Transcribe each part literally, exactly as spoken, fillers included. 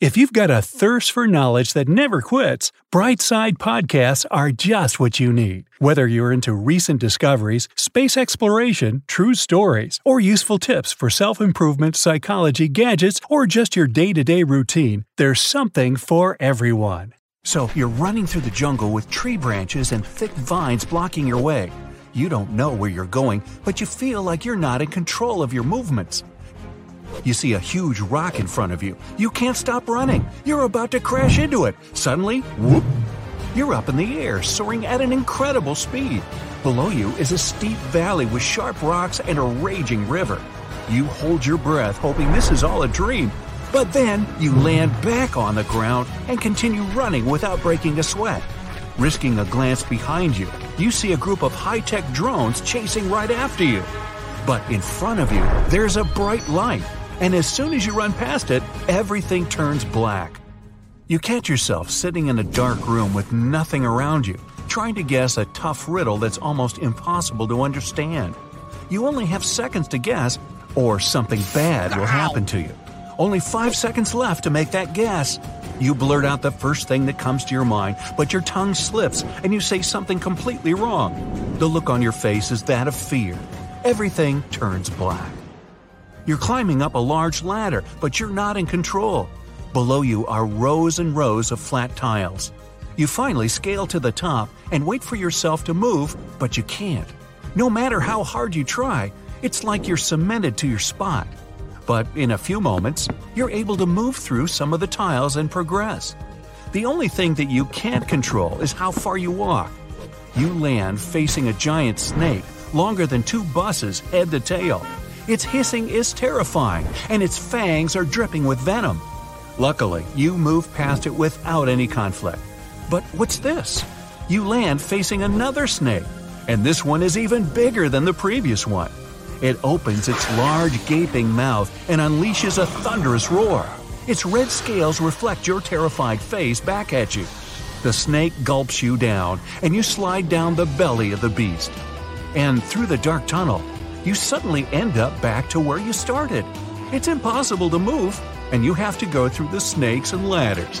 If you've got a thirst for knowledge that never quits, Bright Side podcasts are just what you need. Whether you're into recent discoveries, space exploration, true stories, or useful tips for self-improvement, psychology, gadgets, or just your day-to-day routine, there's something for everyone. So you're running through the jungle with tree branches and thick vines blocking your way. You don't know where you're going, but you feel like you're not in control of your movements. You see a huge rock in front of you. You can't stop running. You're about to crash into it. Suddenly, whoop, you're up in the air, soaring at an incredible speed. Below you is a steep valley with sharp rocks and a raging river. You hold your breath, hoping this is all a dream. But then you land back on the ground and continue running without breaking a sweat. Risking a glance behind you, you see a group of high-tech drones chasing right after you. But in front of you, there's a bright light, and as soon as you run past it, everything turns black. You catch yourself sitting in a dark room with nothing around you, trying to guess a tough riddle that's almost impossible to understand. You only have seconds to guess, or something bad will happen to you. Only five seconds left to make that guess. You blurt out the first thing that comes to your mind, but your tongue slips and you say something completely wrong. The look on your face is that of fear. Everything turns black. You're climbing up a large ladder, but you're not in control. Below you are rows and rows of flat tiles. You finally scale to the top and wait for yourself to move, but you can't. No matter how hard you try, it's like you're cemented to your spot. But in a few moments, you're able to move through some of the tiles and progress. The only thing that you can't control is how far you walk. You land facing a giant snake, longer than two buses head to tail. Its hissing is terrifying, and its fangs are dripping with venom. Luckily, you move past it without any conflict. But what's this? You land facing another snake, and this one is even bigger than the previous one. It opens its large, gaping mouth and unleashes a thunderous roar. Its red scales reflect your terrified face back at you. The snake gulps you down, and you slide down the belly of the beast. And through the dark tunnel, you suddenly end up back to where you started. It's impossible to move, and you have to go through the snakes and ladders.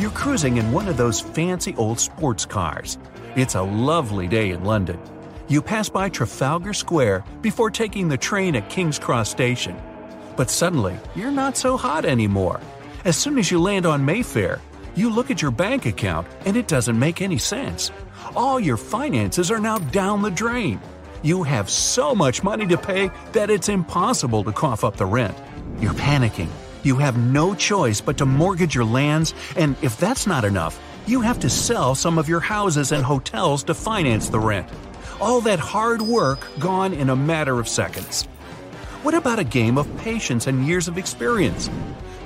You're cruising in one of those fancy old sports cars. It's a lovely day in London. You pass by Trafalgar Square before taking the train at King's Cross Station. But suddenly, you're not so hot anymore. As soon as you land on Mayfair, you look at your bank account and it doesn't make any sense. All your finances are now down the drain. You have so much money to pay that it's impossible to cough up the rent. You're panicking. You have no choice but to mortgage your lands, and if that's not enough, you have to sell some of your houses and hotels to finance the rent. All that hard work gone in a matter of seconds. What about a game of patience and years of experience?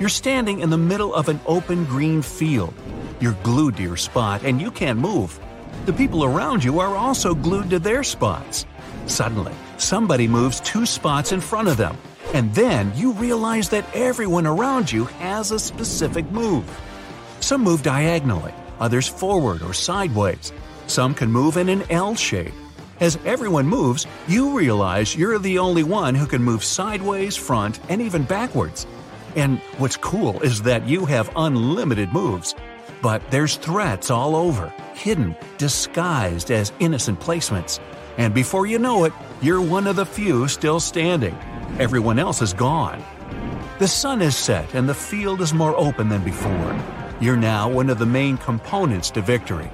You're standing in the middle of an open green field. You're glued to your spot and you can't move. The people around you are also glued to their spots. Suddenly, somebody moves two spots in front of them. And then you realize that everyone around you has a specific move. Some move diagonally, others forward or sideways. Some can move in an L shape. As everyone moves, you realize you're the only one who can move sideways, front, and even backwards. And what's cool is that you have unlimited moves. But there's threats all over, hidden, disguised as innocent placements. And before you know it, you're one of the few still standing. Everyone else is gone. The sun has set and the field is more open than before. You're now one of the main components to victory.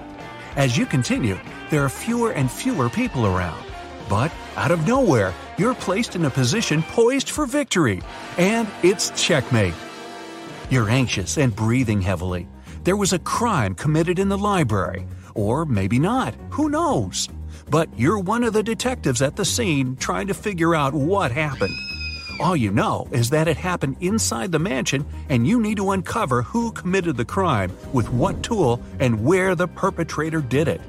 As you continue, there are fewer and fewer people around. But out of nowhere, you're placed in a position poised for victory. And it's checkmate. You're anxious and breathing heavily. There was a crime committed in the library. Or maybe not. Who knows? But you're one of the detectives at the scene trying to figure out what happened. All you know is that it happened inside the mansion and you need to uncover who committed the crime, with what tool, and where the perpetrator did it.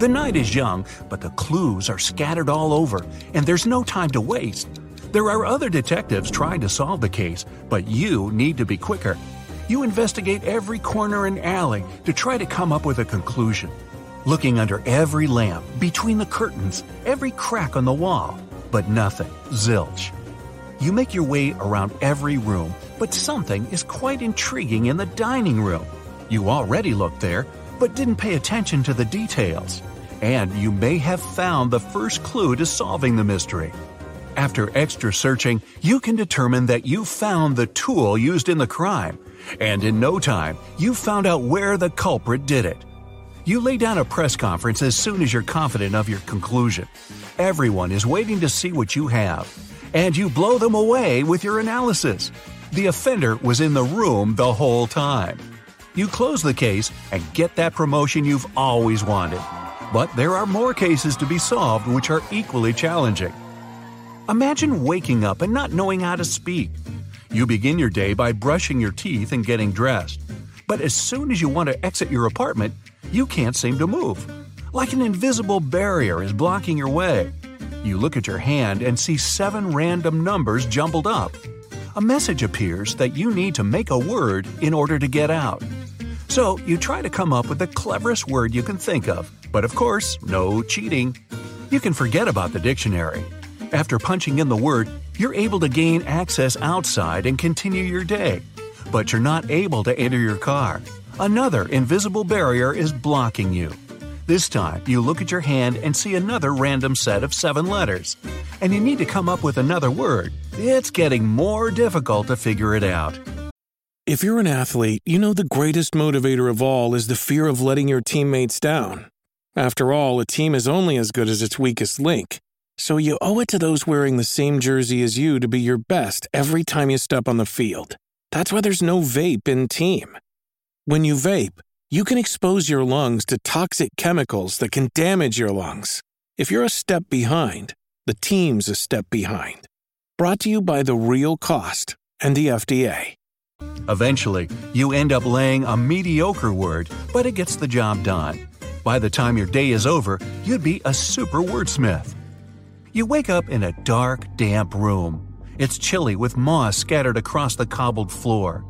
The night is young, but the clues are scattered all over, and there's no time to waste. There are other detectives trying to solve the case, but you need to be quicker. You investigate every corner and alley to try to come up with a conclusion. Looking under every lamp, between the curtains, every crack on the wall, but nothing, zilch. You make your way around every room, but something is quite intriguing in the dining room. You already looked there, but didn't pay attention to the details. And you may have found the first clue to solving the mystery. After extra searching, you can determine that you found the tool used in the crime. And in no time, you found out where the culprit did it. You lay down a press conference as soon as you're confident of your conclusion. Everyone is waiting to see what you have. And you blow them away with your analysis. The offender was in the room the whole time. You close the case and get that promotion you've always wanted. But there are more cases to be solved which are equally challenging. Imagine waking up and not knowing how to speak. You begin your day by brushing your teeth and getting dressed. But as soon as you want to exit your apartment, you can't seem to move. Like an invisible barrier is blocking your way. You look at your hand and see seven random numbers jumbled up. A message appears that you need to make a word in order to get out. So you try to come up with the cleverest word you can think of, but of course, no cheating. You can forget about the dictionary. After punching in the word, you're able to gain access outside and continue your day. But you're not able to enter your car. Another invisible barrier is blocking you. This time, you look at your hand and see another random set of seven letters. And you need to come up with another word. It's getting more difficult to figure it out. If you're an athlete, you know the greatest motivator of all is the fear of letting your teammates down. After all, a team is only as good as its weakest link. So you owe it to those wearing the same jersey as you to be your best every time you step on the field. That's why there's no vape in team. When you vape, you can expose your lungs to toxic chemicals that can damage your lungs. If you're a step behind, the team's a step behind. Brought to you by The Real Cost and the F D A. Eventually, you end up laying a mediocre word, but it gets the job done. By the time your day is over, you'd be a super wordsmith. You wake up in a dark, damp room. It's chilly with moss scattered across the cobbled floor.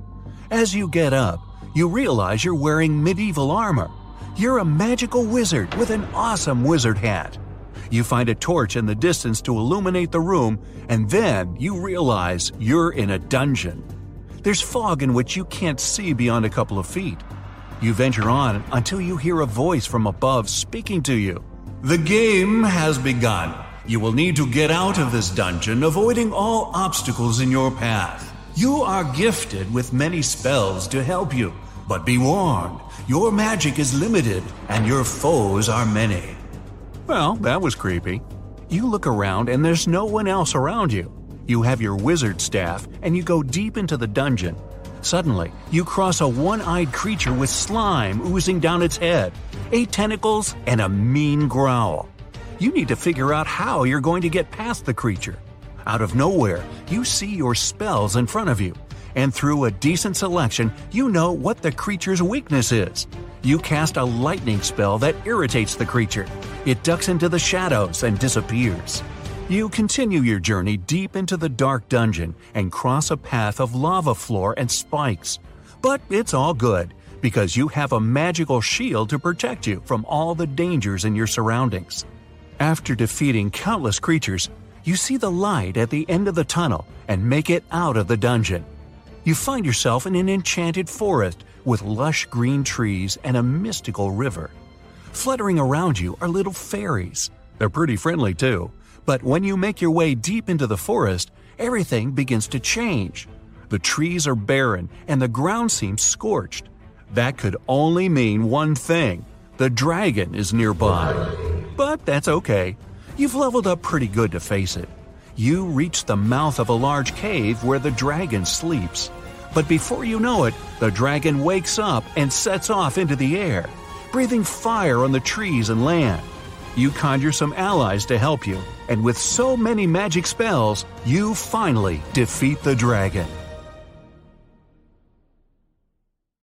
As you get up, you realize you're wearing medieval armor. You're a magical wizard with an awesome wizard hat. You find a torch in the distance to illuminate the room, and then you realize you're in a dungeon. There's fog in which you can't see beyond a couple of feet. You venture on until you hear a voice from above speaking to you. The game has begun. You will need to get out of this dungeon, avoiding all obstacles in your path. You are gifted with many spells to help you, but be warned, your magic is limited and your foes are many. Well, that was creepy. You look around and there's no one else around you. You have your wizard staff and you go deep into the dungeon. Suddenly, you cross a one-eyed creature with slime oozing down its head, eight tentacles, and a mean growl. You need to figure out how you're going to get past the creature. Out of nowhere, you see your spells in front of you, and through a decent selection, you know what the creature's weakness is. You cast a lightning spell that irritates the creature. It ducks into the shadows and disappears. You continue your journey deep into the dark dungeon and cross a path of lava floor and spikes. But it's all good, because you have a magical shield to protect you from all the dangers in your surroundings. After defeating countless creatures, you see the light at the end of the tunnel and make it out of the dungeon. You find yourself in an enchanted forest with lush green trees and a mystical river. Fluttering around you are little fairies. They're pretty friendly too, but when you make your way deep into the forest, everything begins to change. The trees are barren and the ground seems scorched. That could only mean one thing. The dragon is nearby. But that's okay. You've leveled up pretty good to face it. You reach the mouth of a large cave where the dragon sleeps. But before you know it, the dragon wakes up and sets off into the air, breathing fire on the trees and land. You conjure some allies to help you, and with so many magic spells, you finally defeat the dragon.